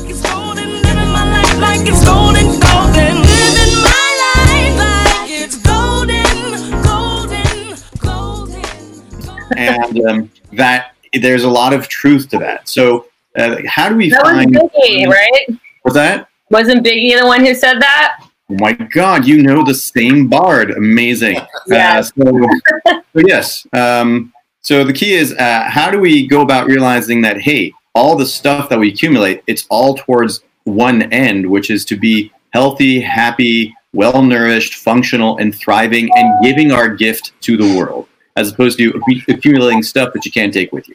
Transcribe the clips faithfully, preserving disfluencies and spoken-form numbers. And um, that there's a lot of truth to that. So uh, how do we that find... That was Biggie, right? What's that? Wasn't Biggie the one who said that? Oh my God, you know the same bard. Amazing. Yeah. Uh, so, so yes. Um, so the key is, uh, how do we go about realizing that, hey, all the stuff that we accumulate, it's all towards one end, which is to be healthy, happy, well-nourished, functional, and thriving, and giving our gift to the world, as opposed to accumulating stuff that you can't take with you.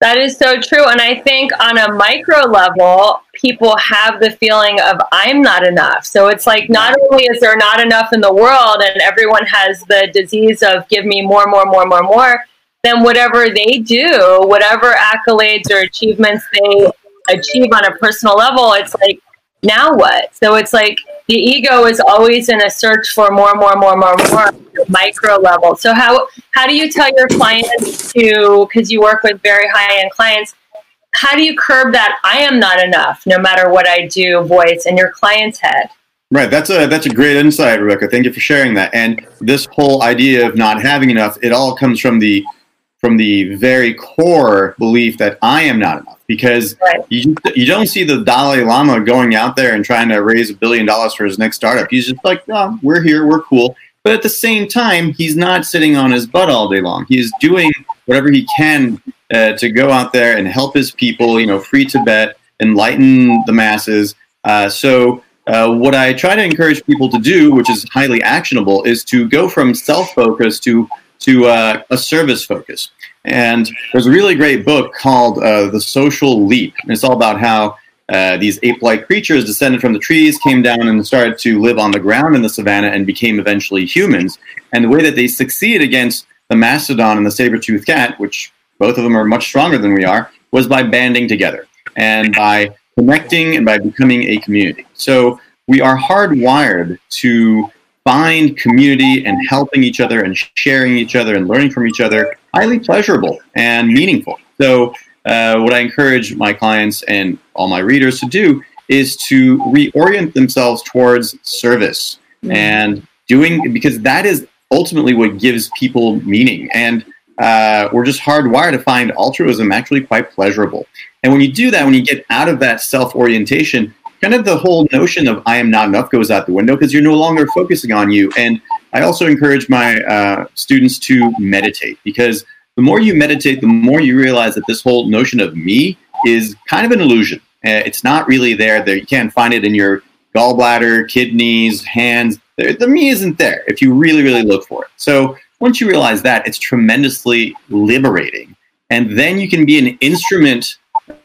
That is so true. And I think on a micro level, people have the feeling of I'm not enough. So it's like, not only is there not enough in the world and everyone has the disease of give me more, more, more, more, more, then whatever they do, whatever accolades or achievements they achieve on a personal level, it's like, now what? So it's like the ego is always in a search for more, more, more, more, more micro level. So how how do you tell your clients to, because you work with very high-end clients, how do you curb that I am not enough, no matter what I do, voice in your client's head? Right. That's a that's a great insight, Rebecca. Thank you for sharing that. And this whole idea of not having enough, it all comes from the from the very core belief that I am not enough. Because right. you you don't see the Dalai Lama going out there and trying to raise a billion dollars for his next startup. He's just like, oh, we're here, we're cool. But at the same time, he's not sitting on his butt all day long. He's doing whatever he can uh, to go out there and help his people, you know, free Tibet, enlighten the masses. Uh, so uh, what I try to encourage people to do, which is highly actionable, is to go from self-focus to to uh, a service focus. And there's a really great book called uh, The Social Leap. And it's all about how uh, these ape-like creatures descended from the trees, came down and started to live on the ground in the savannah and became eventually humans. And the way that they succeed against the mastodon and the saber-toothed cat, which both of them are much stronger than we are, was by banding together and by connecting and by becoming a community. So we are hardwired to find community and helping each other and sharing each other and learning from each other highly pleasurable and meaningful. So uh, what I encourage my clients and all my readers to do is to reorient themselves towards service and doing, because that is ultimately what gives people meaning. And uh, we're just hardwired to find altruism actually quite pleasurable. And when you do that, when you get out of that self-orientation, kind of the whole notion of I am not enough goes out the window because you're no longer focusing on you. And I also encourage my uh, students to meditate, because the more you meditate, the more you realize that this whole notion of me is kind of an illusion. Uh, it's not really there. There, you can't find it in your gallbladder, kidneys, hands. The me isn't there if you really, really look for it. So once you realize that, it's tremendously liberating. And then you can be an instrument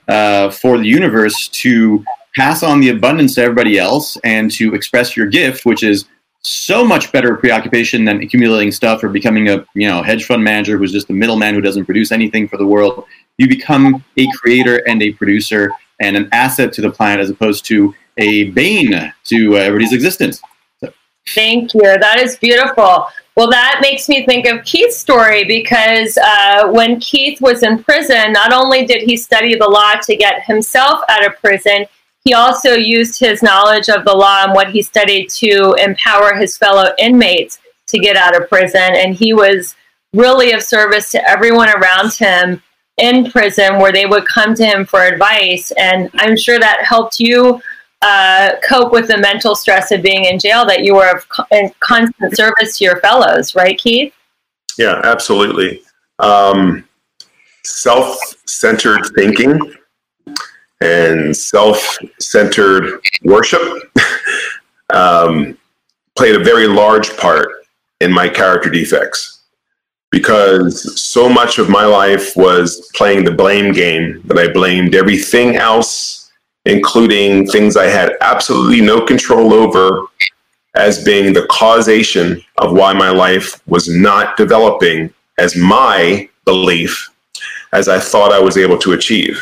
uh, for the universe to pass on the abundance to everybody else and to express your gift, which is so much better preoccupation than accumulating stuff or becoming a you know hedge fund manager who's just a middleman who doesn't produce anything for the world. You become a creator and a producer and an asset to the planet as opposed to a bane to uh, everybody's existence. So. Thank you. That is beautiful. Well, that makes me think of Keith's story because uh, when Keith was in prison, not only did he study the law to get himself out of prison, he also used his knowledge of the law and what he studied to empower his fellow inmates to get out of prison. And he was really of service to everyone around him in prison where they would come to him for advice. And I'm sure that helped you Uh, cope with the mental stress of being in jail, that you were of co- in constant service to your fellows, right, Keith? Yeah, absolutely. Um, self-centered thinking and self-centered worship um, played a very large part in my character defects because so much of my life was playing the blame game, that I blamed everything else, including things I had absolutely no control over, as being the causation of why my life was not developing as my belief as I thought I was able to achieve.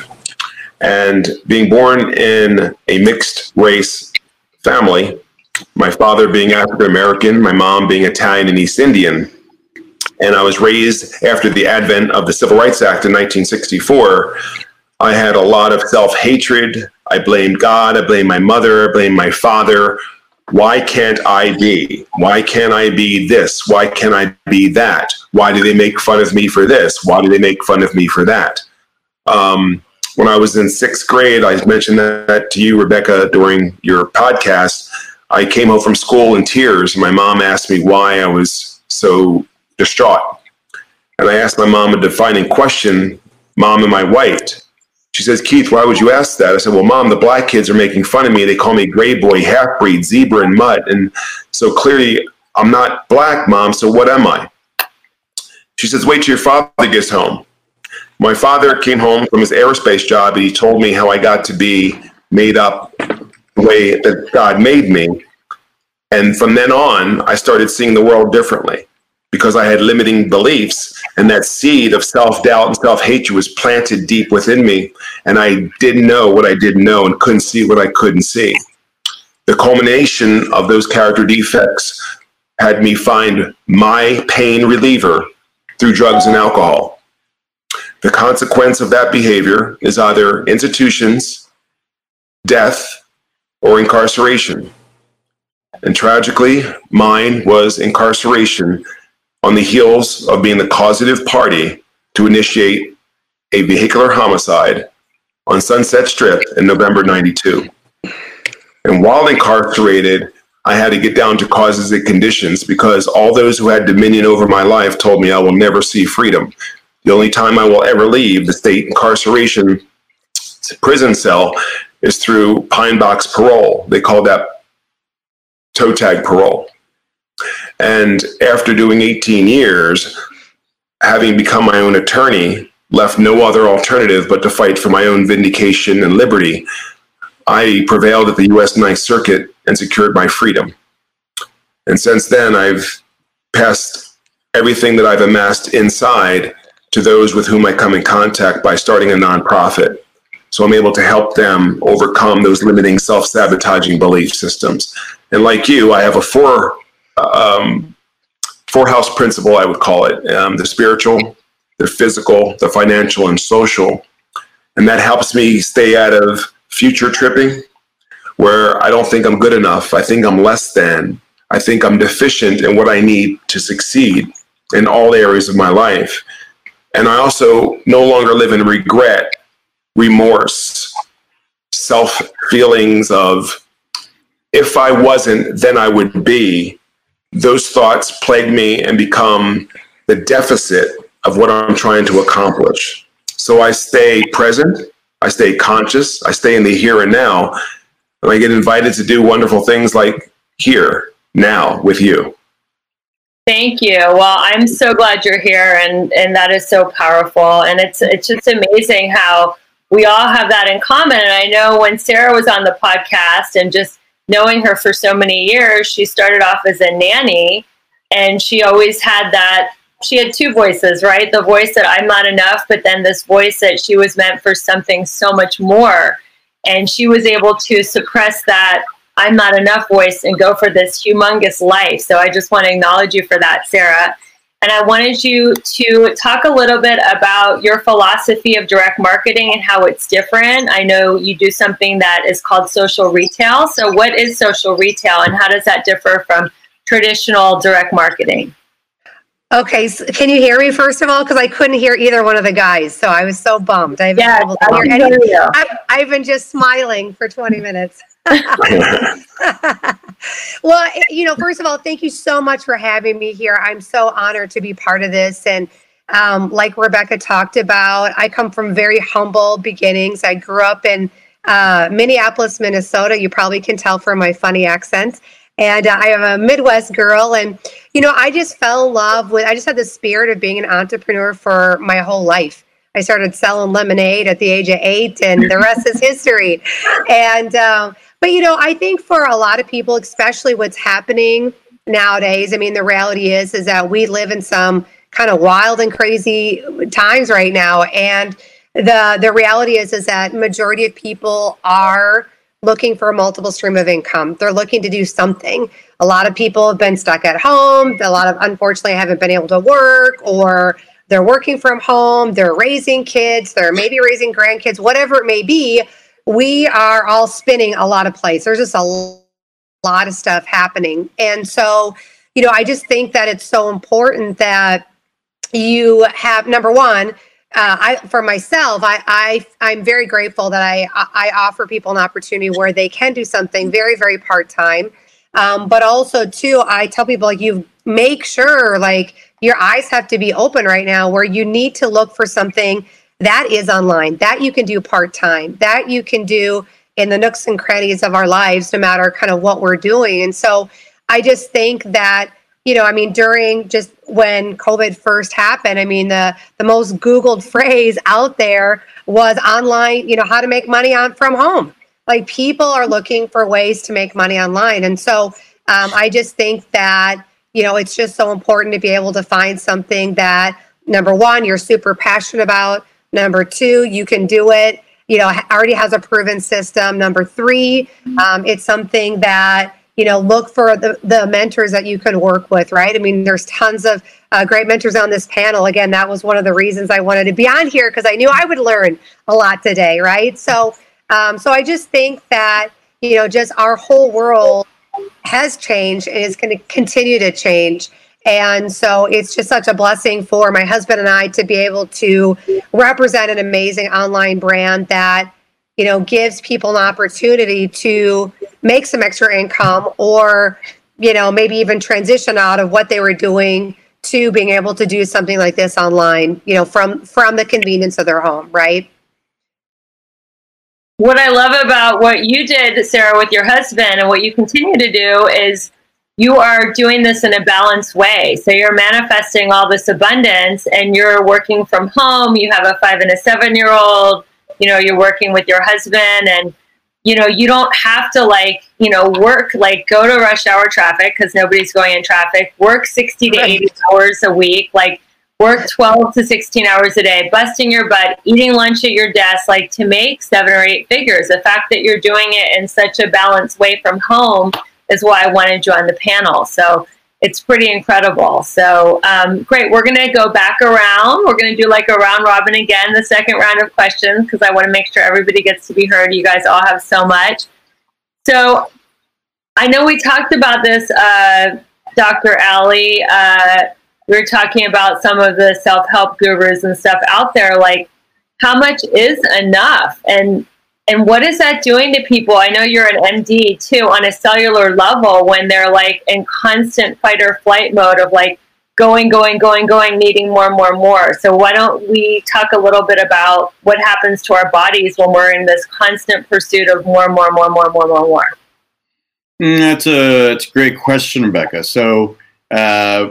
And being born in a mixed race family, my father being African American, my mom being Italian and East Indian, and I was raised after the advent of the Civil Rights Act in nineteen sixty-four, I had a lot of self-hatred. I blamed God, I blamed my mother, I blamed my father. Why can't I be? Why can't I be this? Why can't I be that? Why do they make fun of me for this? Why do they make fun of me for that? Um, when I was in sixth grade, I mentioned that to you, Rebecca, during your podcast. I came home from school in tears. My mom asked me why I was so distraught. And I asked my mom a defining question, "Mom, am I white?" She says, "Keith, why would you ask that?" I said, "Well, Mom, the black kids are making fun of me. They call me gray boy, half-breed, zebra, and mud. And so clearly I'm not black, Mom, so what am I?" She says, "Wait till your father gets home." My father came home from his aerospace job, and he told me how I got to be made up the way that God made me. And from then on, I started seeing the world differently, because I had limiting beliefs, and that seed of self-doubt and self-hatred was planted deep within me, and I didn't know what I didn't know and couldn't see what I couldn't see. The culmination of those character defects had me find my pain reliever through drugs and alcohol. The consequence of that behavior is either institutions, death, or incarceration. And tragically, mine was incarceration, on the heels of being the causative party to initiate a vehicular homicide on Sunset Strip in November ninety-two. And while incarcerated, I had to get down to causes and conditions, because all those who had dominion over my life told me I will never see freedom. The only time I will ever leave the state incarceration prison cell is through pine box parole. They call that toe tag parole. And after doing eighteen years, having become my own attorney, left no other alternative but to fight for my own vindication and liberty. I prevailed at the U S Ninth Circuit and secured my freedom. And since then, I've passed everything that I've amassed inside to those with whom I come in contact by starting a nonprofit. So I'm able to help them overcome those limiting, self-sabotaging belief systems. And like you, I have a four Um, four house principle, I would call it, um, the spiritual, the physical, the financial, and social. And that helps me stay out of future tripping, where I don't think I'm good enough. I think I'm less than. I think I'm deficient in what I need to succeed in all areas of my life. And I also no longer live in regret, remorse, self feelings of if I wasn't, then I would be. Those thoughts plague me and become the deficit of what I'm trying to accomplish. So I stay present, I stay conscious, I stay in the here and now, And I get invited to do wonderful things like here, now, with you. Thank you. Well, I'm so glad you're here, and, and that is so powerful. And it's it's just amazing how we all have that in common. And I know when Sarah was on the podcast, and just knowing her for so many years, she started off as a nanny, and she always had that. She had two voices, right? The voice that I'm not enough, but then this voice that she was meant for something so much more. And she was able to suppress that I'm not enough voice and go for this humongous life. So I just want to acknowledge you for that, Sarah. And I wanted you to talk a little bit about your philosophy of direct marketing and how it's different. I know you do something that is called social retail. So what is social retail, and how does that differ from traditional direct marketing? Okay, so can you hear me first of all? Because I couldn't hear either one of the guys, so I was so bummed. I haven't yes, been able to hear anything. I've, I've been just smiling for twenty minutes. Well, you know, first of all, thank you so much for having me here. I'm so honored to be part of this. And um, like Rebecca talked about, I come from very humble beginnings. I grew up in uh, Minneapolis, Minnesota. You probably can tell from my funny accent. And uh, I am a Midwest girl. And, you know, I just fell in love with, I just had the spirit of being an entrepreneur for my whole life. I started selling lemonade at the age of eight, and the rest is history. And, um, but, you know, I think for a lot of people, especially what's happening nowadays, I mean, the reality is, is that we live in some kind of wild and crazy times right now. And the, the reality is, is that majority of people are looking for a multiple stream of income. They're looking to do something. A lot of people have been stuck at home. A lot of, unfortunately, haven't been able to work, or they're working from home. They're raising kids. They're maybe raising grandkids, whatever it may be. We are all spinning a lot of plates. There's just a lot of stuff happening. And so, you know, I just think that it's so important that you have, number one, Uh, I, for myself, I, I, I'm very grateful that I, I offer people an opportunity where they can do something very, very part-time. Um, but also, too, I tell people, like, you make sure, like, your eyes have to be open right now, where you need to look for something that is online, that you can do part-time, that you can do in the nooks and crannies of our lives, no matter kind of what we're doing. And so I just think that, you know, I mean, during just when COVID first happened, I mean, the, the most Googled phrase out there was online, you know, how to make money on from home. Like, people are looking for ways to make money online. And so um, I just think that, you know, it's just so important to be able to find something that, number one, you're super passionate about. Number two, you can do it, you know, already has a proven system. Number three, um, it's something that, you know, look for the, the mentors that you can work with, right? I mean, there's tons of uh, great mentors on this panel. Again, that was one of the reasons I wanted to be on here, because I knew I would learn a lot today, right? So um, so I just think that, you know, just our whole world has changed and is going to continue to change. And so it's just such a blessing for my husband and I to be able to represent an amazing online brand that, you know, gives people an opportunity to make some extra income, or, you know, maybe even transition out of what they were doing to being able to do something like this online, you know, from, from the convenience of their home, right? What I love about what you did, Sarah, with your husband, and what you continue to do, is you are doing this in a balanced way. So you're manifesting all this abundance, and you're working from home. You have a five and a seven-year-old. You know, you're working with your husband, and, you know, you don't have to, like, you know, work, like, go to rush hour traffic, because nobody's going in traffic, work sixty to eighty hours a week, like, work twelve to sixteen hours a day, busting your butt, eating lunch at your desk, like, to make seven or eight figures. The fact that you're doing it in such a balanced way from home is why I wanted you on the panel. So it's pretty incredible. So um, great. We're going to go back around. We're going to do like a round robin again, the second round of questions, because I want to make sure everybody gets to be heard. You guys all have so much. So I know we talked about this, uh, Doctor Ali. Uh, we were talking about some of the self-help gurus and stuff out there. Like, how much is enough? And And what is that doing to people? I know you're an M D too, on a cellular level, when they're like in constant fight or flight mode of like, going, going, going, going, needing more, more, more. So why don't we talk a little bit about what happens to our bodies when we're in this constant pursuit of more, more, more, more, more, more, more? That's a, that's a great question, Rebecca. So uh,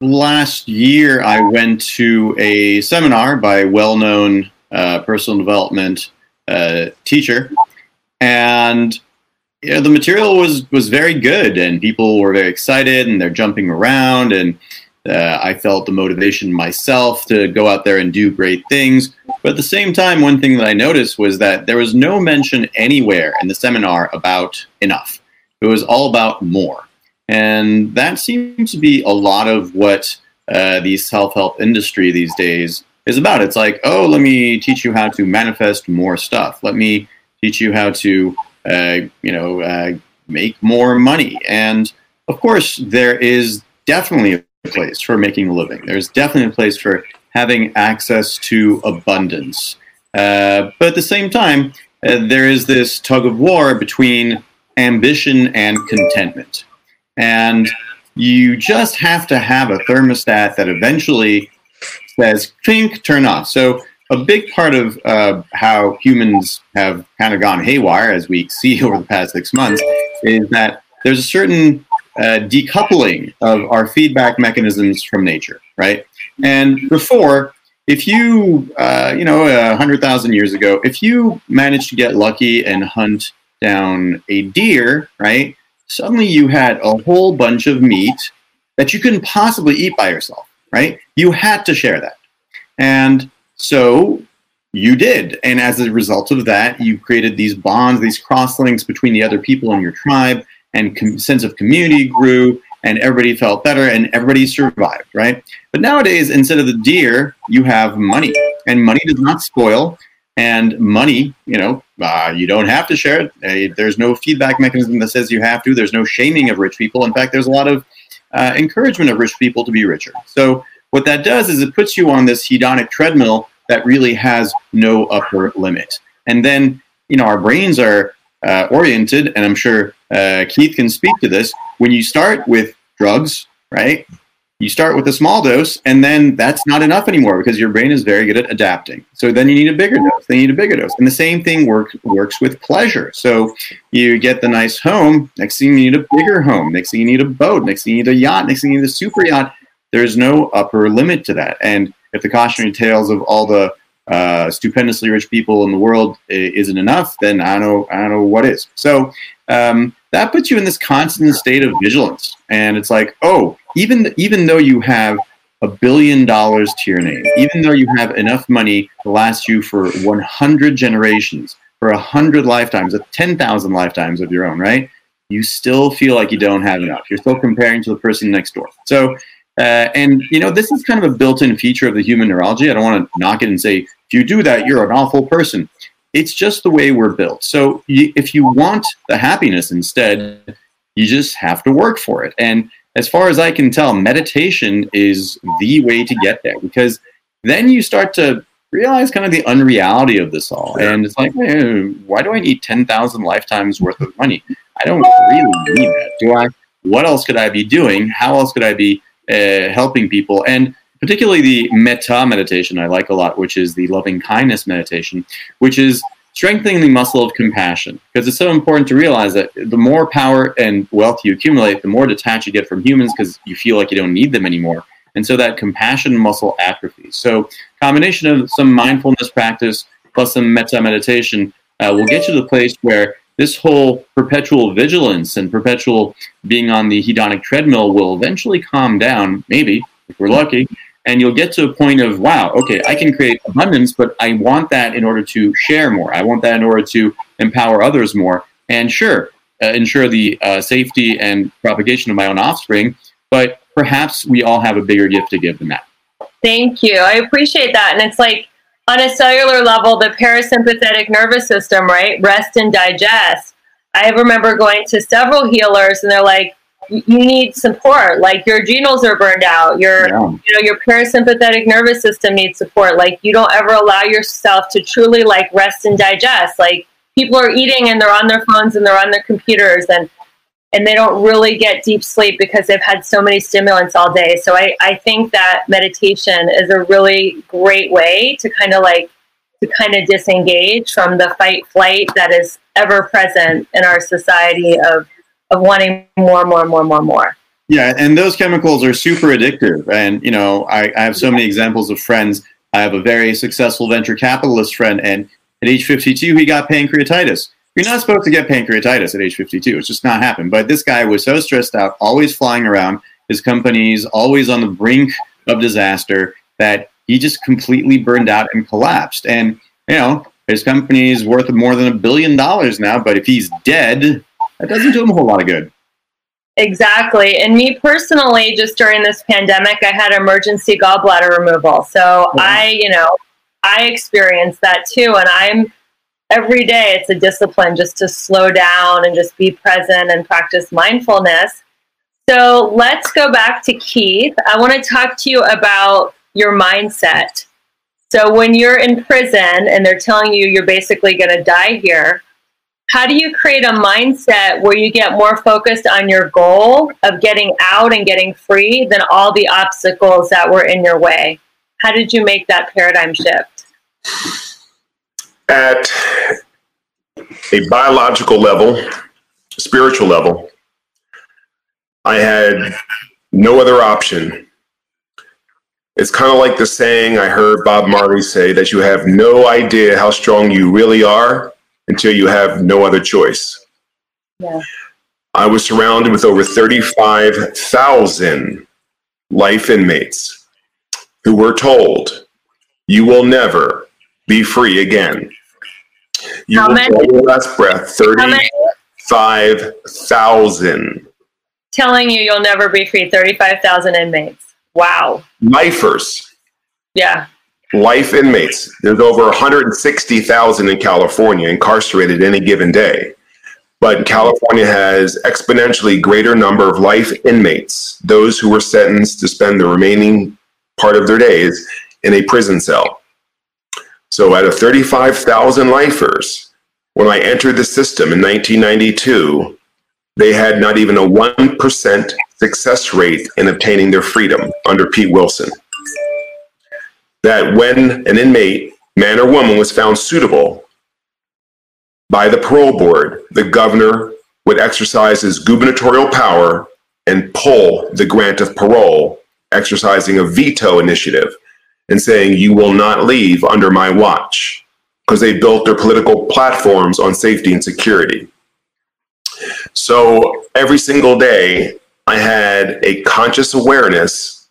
last year I went to a seminar by well-known uh, personal development uh, teacher, and you know, the material was, was very good, and people were very excited, and they're jumping around, and uh, I felt the motivation myself to go out there and do great things. But at the same time, one thing that I noticed was that there was no mention anywhere in the seminar about enough. It was all about more. And that seems to be a lot of what uh, the self-help industry these days is about. It's like, oh, let me teach you how to manifest more stuff. Let me teach you how to uh, you know, uh, make more money. And of course, there is definitely a place for making a living. There's definitely a place for having access to abundance. Uh, but at the same time, uh, there is this tug of war between ambition and contentment. And you just have to have a thermostat that eventually says, think, turn off. So a big part of uh, how humans have kind of gone haywire, as we see over the past six months, is that there's a certain uh, decoupling of our feedback mechanisms from nature, right? And before, if you, uh, you know, one hundred thousand years ago, if you managed to get lucky and hunt down a deer, right? Suddenly you had a whole bunch of meat that you couldn't possibly eat by yourself, right? You had to share that. And so you did. And as a result of that, you created these bonds, these cross-links between the other people in your tribe, and com- sense of community grew, and everybody felt better, and everybody survived, right? But nowadays, instead of the deer, you have money. And money does not spoil. And money, you know, uh, you don't have to share it. Uh, there's no feedback mechanism that says you have to. There's no shaming of rich people. In fact, there's a lot of uh, encouragement of rich people to be richer. So what that does is it puts you on this hedonic treadmill that really has no upper limit. And then, you know, our brains are uh, oriented, and I'm sure uh, Keith can speak to this. When you start with drugs, right, you start with a small dose, and then that's not enough anymore because your brain is very good at adapting. So then you need a bigger dose. Then you need a bigger dose. And the same thing work, works with pleasure. So you get the nice home. Next thing you need a bigger home. Next thing you need a boat. Next thing you need a yacht. Next thing you need a super yacht. There's no upper limit to that. And if the cautionary tales of all the uh, stupendously rich people in the world isn't enough, then I don't know, I don't know what is. So um, that puts you in this constant state of vigilance. And it's like, oh, Even even though you have a billion dollars to your name, even though you have enough money to last you for one hundred generations, for one hundred lifetimes, ten thousand lifetimes of your own, right? You still feel like you don't have enough. You're still comparing to the person next door. So, uh, and you know, this is kind of a built-in feature of the human neurology. I don't want to knock it and say, if you do that, you're an awful person. It's just the way we're built. So you, if you want the happiness instead, you just have to work for it. And as far as I can tell, meditation is the way to get there, because then you start to realize kind of the unreality of this all. And it's like, hey, why do I need ten thousand lifetimes worth of money? I don't really need that. Do I? What else could I be doing? How else could I be uh, helping people? And particularly the metta meditation I like a lot, which is the loving kindness meditation, which is strengthening the muscle of compassion, because it's so important to realize that the more power and wealth you accumulate, the more detached you get from humans because you feel like you don't need them anymore. And so that compassion muscle atrophies. So combination of some mindfulness practice plus some metta meditation uh, will get you to the place where this whole perpetual vigilance and perpetual being on the hedonic treadmill will eventually calm down, maybe, if we're lucky. And you'll get to a point of, wow, okay, I can create abundance, but I want that in order to share more. I want that in order to empower others more. And sure, uh, ensure the uh, safety and propagation of my own offspring, but perhaps we all have a bigger gift to give than that. Thank you. I appreciate that. And it's like, on a cellular level, the parasympathetic nervous system, right? Rest and digest. I remember going to several healers and they're like, you need support, like your adrenals are burned out, your yeah. you know, your parasympathetic nervous system needs support, like you don't ever allow yourself to truly like rest and digest. Like people are eating and they're on their phones and they're on their computers, and and they don't really get deep sleep because they've had so many stimulants all day. So I, I think that meditation is a really great way to kind of like, to kind of disengage from the fight flight that is ever present in our society of, of wanting more, more, more, more, more. Yeah. And those chemicals are super addictive. And, you know, I, I have so many examples of friends. I have a very successful venture capitalist friend, and at age fifty-two, he got pancreatitis. You're not supposed to get pancreatitis at age fifty-two. It's just not happened. But this guy was so stressed out, always flying around. His company's always on the brink of disaster that he just completely burned out and collapsed. And, you know, his company's worth more than a billion dollars now. But if he's dead, that doesn't do him a whole lot of good. Exactly. And me personally, just during this pandemic, I had emergency gallbladder removal. So yeah. I, you know, I experienced that too. And I'm every day, it's a discipline just to slow down and just be present and practice mindfulness. So let's go back to Keith. I want to talk to you about your mindset. So when you're in prison and they're telling you you're basically going to die here, how do you create a mindset where you get more focused on your goal of getting out and getting free than all the obstacles that were in your way? How did you make that paradigm shift? At a biological level, spiritual level, I had no other option. It's kind of like the saying I heard Bob Marley say, that you have no idea how strong you really are until you have no other choice. Yeah. I was surrounded with over thirty-five thousand life inmates who were told, you will never be free again. You how will many? Draw your last breath, thirty-five thousand. Telling you you'll never be free, thirty-five thousand inmates. Wow. Lifers. Yeah. Life inmates. There's over one hundred sixty thousand in California incarcerated any given day. But California has exponentially greater number of life inmates, those who were sentenced to spend the remaining part of their days in a prison cell. So out of thirty-five thousand lifers, when I entered the system in nineteen ninety-two, they had not even a one percent success rate in obtaining their freedom under Pete Wilson. That when an inmate, man or woman, was found suitable by the parole board, the governor would exercise his gubernatorial power and pull the grant of parole, exercising a veto initiative and saying, you will not leave under my watch, because they built their political platforms on safety and security. So every single day, I had a conscious awareness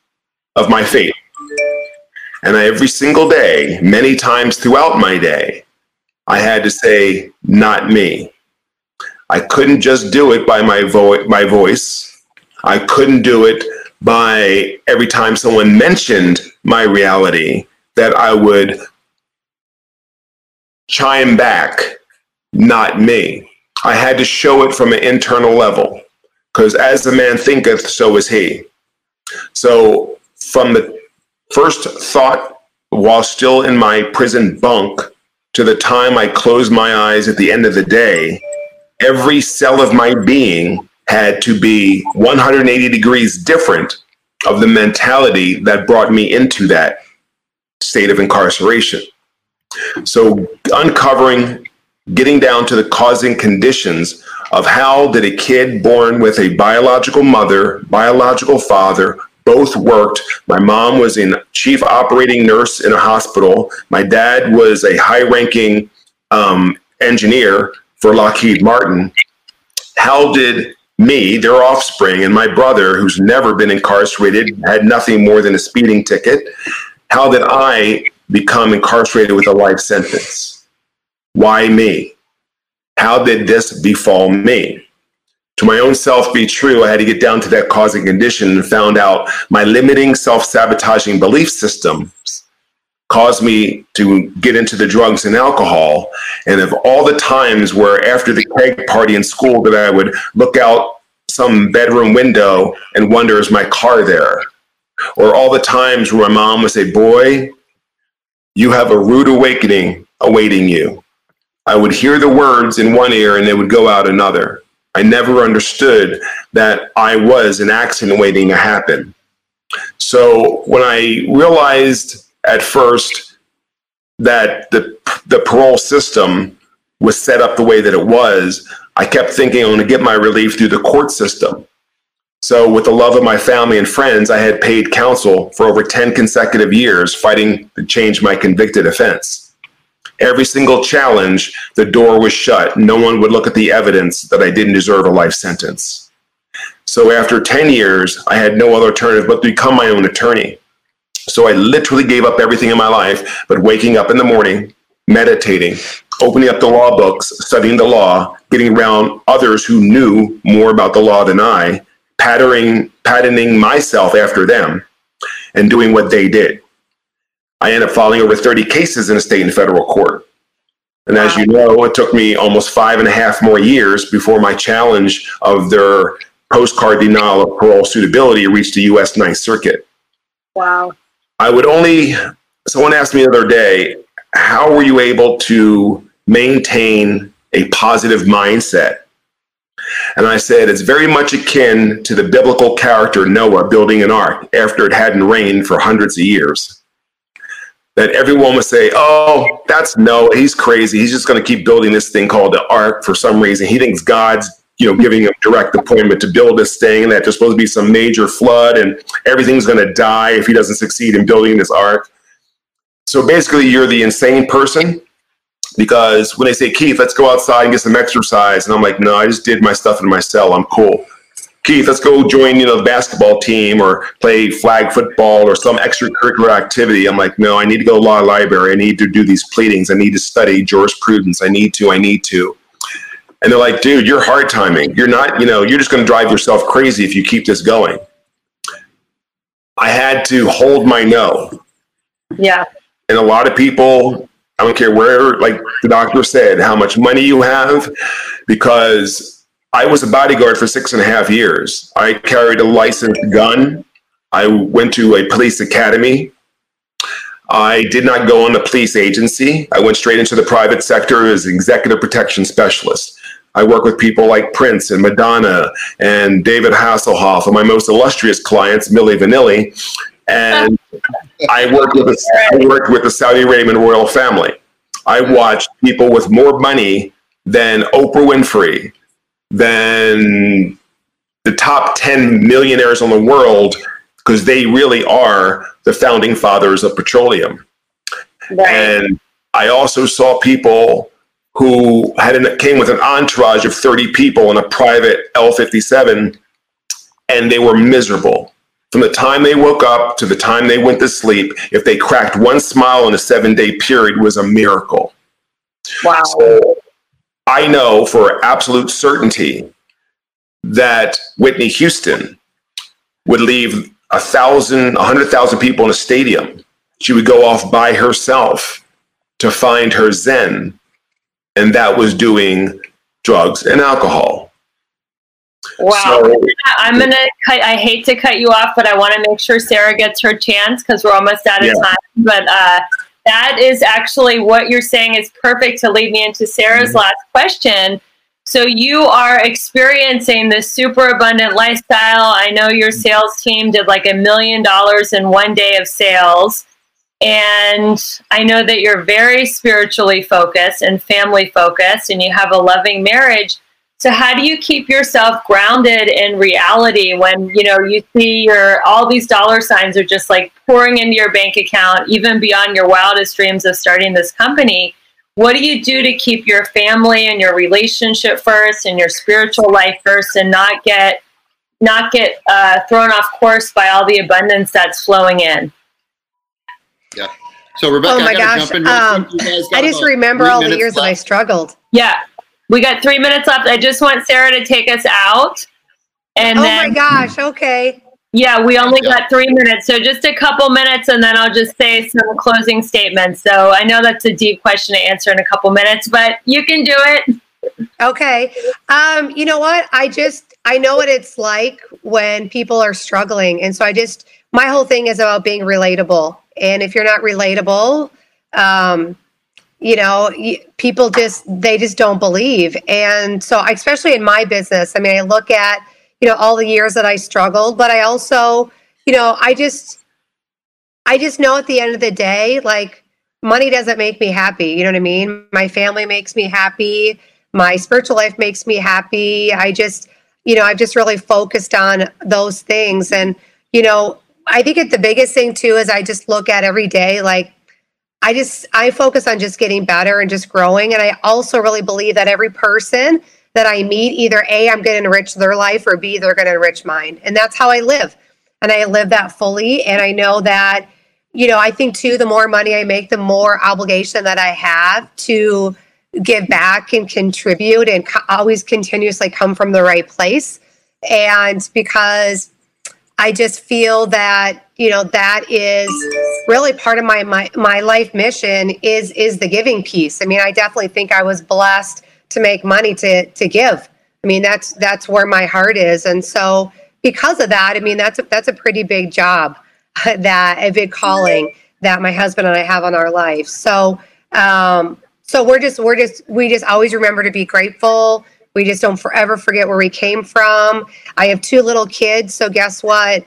of my fate. And I, every single day, many times throughout my day, I had to say, not me. I couldn't just do it by my, vo- my voice. I couldn't do it by every time someone mentioned my reality that I would chime back, not me. I had to show it from an internal level, because as the man thinketh, so is he. So from the first thought while still in my prison bunk to the time I closed my eyes at the end of the day, every cell of my being had to be one hundred eighty degrees different of the mentality that brought me into that state of incarceration. So uncovering, getting down to the causing conditions of how did a kid born with a biological mother, biological father, both worked. My mom was a chief operating nurse in a hospital. My dad was a high-ranking um, engineer for Lockheed Martin. How did me, their offspring, and my brother, who's never been incarcerated, had nothing more than a speeding ticket, how did I become incarcerated with a life sentence? Why me? How did this befall me? To my own self be true, I had to get down to that cause and condition and found out my limiting self-sabotaging belief systems caused me to get into the drugs and alcohol. And of all the times where after the keg party in school that I would look out some bedroom window and wonder, is my car there? Or all the times where my mom would say, boy, you have a rude awakening awaiting you. I would hear the words in one ear and they would go out another. I never understood that I was an accident waiting to happen. So when I realized at first that the the parole system was set up the way that it was, I kept thinking I'm going to get my relief through the court system. So with the love of my family and friends, I had paid counsel for over ten consecutive years fighting to change my convicted offense. Every single challenge, the door was shut. No one would look at the evidence that I didn't deserve a life sentence. So after ten years, I had no other alternative but to become my own attorney. So I literally gave up everything in my life, but waking up in the morning, meditating, opening up the law books, studying the law, getting around others who knew more about the law than I, patterning, patterning myself after them, and doing what they did. I ended up filing over thirty cases in a state and federal court. And as you know, it took me almost five and a half more years before my challenge of their postcard denial of parole suitability reached the U S Ninth Circuit. Wow. I would only, someone asked me the other day, how were you able to maintain a positive mindset? And I said, it's very much akin to the biblical character Noah building an ark after it hadn't rained for hundreds of years. That everyone would say, oh, that's Noah, he's crazy. He's just going to keep building this thing called the ark for some reason. He thinks God's you know, giving him direct appointment to build this thing and that there's supposed to be some major flood and everything's going to die if he doesn't succeed in building this ark. So basically, you're the insane person, because when they say, Keith, let's go outside and get some exercise. And I'm like, no, I just did my stuff in my cell. I'm cool. Keith, let's go join, you know, the basketball team or play flag football or some extracurricular activity. I'm like, no, I need to go to law library. I need to do these pleadings. I need to study jurisprudence. I need to, I need to. And they're like, dude, you're hard timing. You're not, you know, you're just going to drive yourself crazy if you keep this going. I had to hold my no. Yeah. And a lot of people, I don't care where, like the doctor said, how much money you have, because I was a bodyguard for six and a half years. I carried a licensed gun. I went to a police academy. I did not go on the police agency. I went straight into the private sector as an executive protection specialist. I work with people like Prince and Madonna and David Hasselhoff and my most illustrious clients, Milli Vanilli. And I worked with the, I worked with the Saudi Arabian royal family. I watched people with more money than Oprah Winfrey, than the top ten millionaires in the world, because they really are the founding fathers of petroleum. Right. And I also saw people who had an, came with an entourage of thirty people in a private L fifty-seven, and they were miserable. From the time they woke up to the time they went to sleep, if they cracked one smile in a seven-day period, was a miracle. Wow. So I know for absolute certainty that Whitney Houston would leave a thousand, a hundred thousand people in a stadium. She would go off by herself to find her zen, and that was doing drugs and alcohol. Wow. So, I'm going to cut, I hate to cut you off, but I want to make sure Sarah gets her chance because we're almost out of yeah. time. But uh, that is actually what you're saying is perfect to lead me into Sarah's mm-hmm. last question. So you are experiencing this super abundant lifestyle. I know your sales team did like a million dollars in one day of sales. And I know that you're very spiritually focused and family focused, and you have a loving marriage. So how do you keep yourself grounded in reality when, you know, you see your, all these dollar signs are just like pouring into your bank account, even beyond your wildest dreams of starting this company? What do you do to keep your family and your relationship first and your spiritual life first and not get, not get uh, thrown off course by all the abundance that's flowing in? Yeah. So Rebecca, oh my I gotta gosh. jump in um, you guys got I just remember all the years left. that I struggled. Yeah. We got three minutes left. I just want Sarah to take us out. And oh then, my gosh, okay. Yeah, we only yeah. got three minutes. So just a couple minutes, and then I'll just say some closing statements. So I know that's a deep question to answer in a couple minutes, but you can do it. Okay. Um, you know what? I just, I know what it's like when people are struggling. And so I just, my whole thing is about being relatable. And if you're not relatable, um, you know, people just, they just don't believe. And so, especially in my business, I mean, I look at, you know, all the years that I struggled, but I also, you know, I just, I just know at the end of the day, like, money doesn't make me happy. You know what I mean? My family makes me happy. My spiritual life makes me happy. I just, you know, I've just really focused on those things. And, you know, I think it, the biggest thing too, is I just look at every day, like, I just, I focus on just getting better and just growing. And I also really believe that every person that I meet, either A, I'm going to enrich their life, or B, they're going to enrich mine. And that's how I live. And I live that fully. And I know that, you know, I think too, the more money I make, the more obligation that I have to give back and contribute and co- always continuously come from the right place. And because I just feel that, you know, that is really part of my, my my life mission is is the giving piece. I mean, I definitely think I was blessed to make money to to give. I mean, that's that's where my heart is. And so because of that, I mean, that's a, that's a pretty big job, that a big calling that my husband and I have on our life. So um, so we're just we're just we just always remember to be grateful. We just don't forever forget where we came from. I have two little kids, so guess what?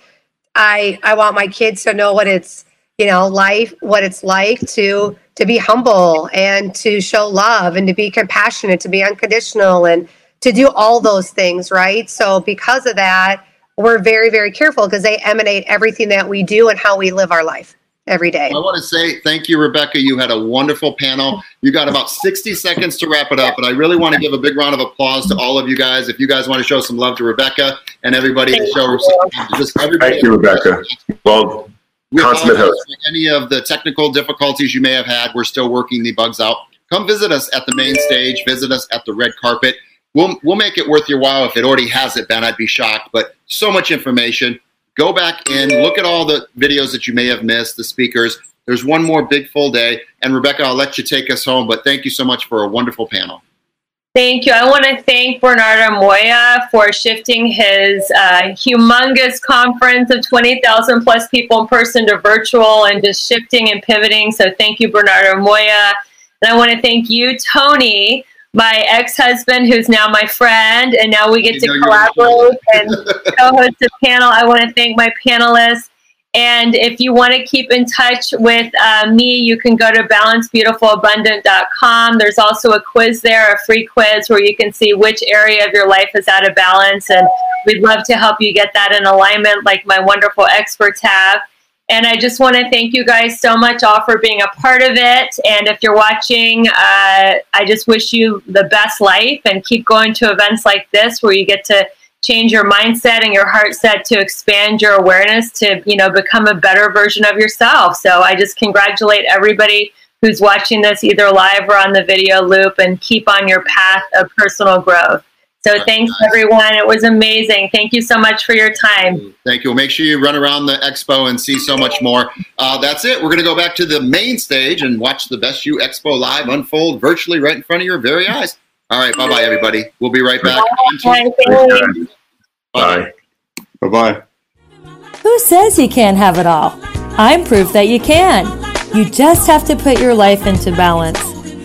I I want my kids to know what it's, you know, life, what it's like to to be humble and to show love and to be compassionate, to be unconditional and to do all those things, right? So because of that, we're very, very careful because they emanate everything that we do and how we live our life every day. I want to say thank you, Rebecca. You had a wonderful panel. You got about sixty seconds to wrap it up, but I really want to give a big round of applause to all of you guys. If you guys want to show some love to Rebecca and everybody, thank show some, just everybody. Thank you, Rebecca. Well, we consummate host. Any of the technical difficulties you may have had, we're still working the bugs out. Come visit us at the main stage. Visit us at the red carpet. We'll we'll make it worth your while. If it already hasn't been, I'd be shocked. But so much information. Go back in, look at all the videos that you may have missed, the speakers. There's one more big full day. And Rebecca, I'll let you take us home. But thank you so much for a wonderful panel. Thank you. I want to thank Bernardo Moya for shifting his uh, humongous conference of twenty thousand plus people in person to virtual and just shifting and pivoting. So thank you, Bernardo Moya. And I want to thank you, Tony, my ex-husband, who's now my friend, and now we get you to collaborate and co-host the panel. I want to thank my panelists. And if you want to keep in touch with uh, me, you can go to balance beautiful abundant dot com. There's also a quiz there, a free quiz, where you can see which area of your life is out of balance. And we'd love to help you get that in alignment like my wonderful experts have. And I just want to thank you guys so much all for being a part of it. And if you're watching, uh, I just wish you the best life and keep going to events like this where you get to change your mindset and your heart set to expand your awareness to, you know, become a better version of yourself. So I just congratulate everybody who's watching this either live or on the video loop, and keep on your path of personal growth. So thanks, everyone. It was amazing. Thank you so much for your time. Thank you. Well, make sure you run around the expo and see so much more. Uh, that's it. We're going to go back to the main stage and watch the Best You Expo live unfold virtually right in front of your very eyes. All right. Bye-bye, everybody. We'll be right back. Bye. Bye. Bye-bye. Who says you can't have it all? I'm proof that you can. You just have to put your life into balance.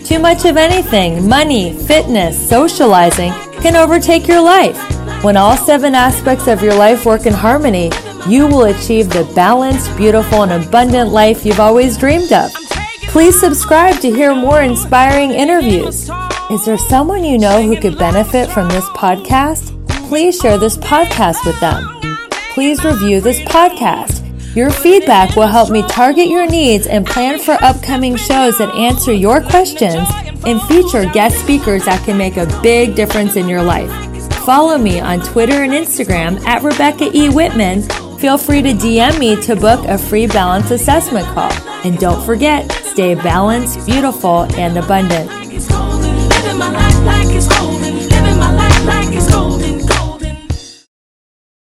Too much of anything, money, fitness, socializing, can overtake your life. When all seven aspects of your life work in harmony, you will achieve the balanced, beautiful, and abundant life you've always dreamed of. Please subscribe to hear more inspiring interviews. Is there someone you know who could benefit from this podcast? Please share this podcast with them. Please review this podcast. Your feedback will help me target your needs and plan for upcoming shows that answer your questions and feature guest speakers that can make a big difference in your life. Follow me on Twitter and Instagram at Rebecca E. Whitman. Feel free to D M me to book a free balance assessment call. And don't forget, stay balanced, beautiful, and abundant.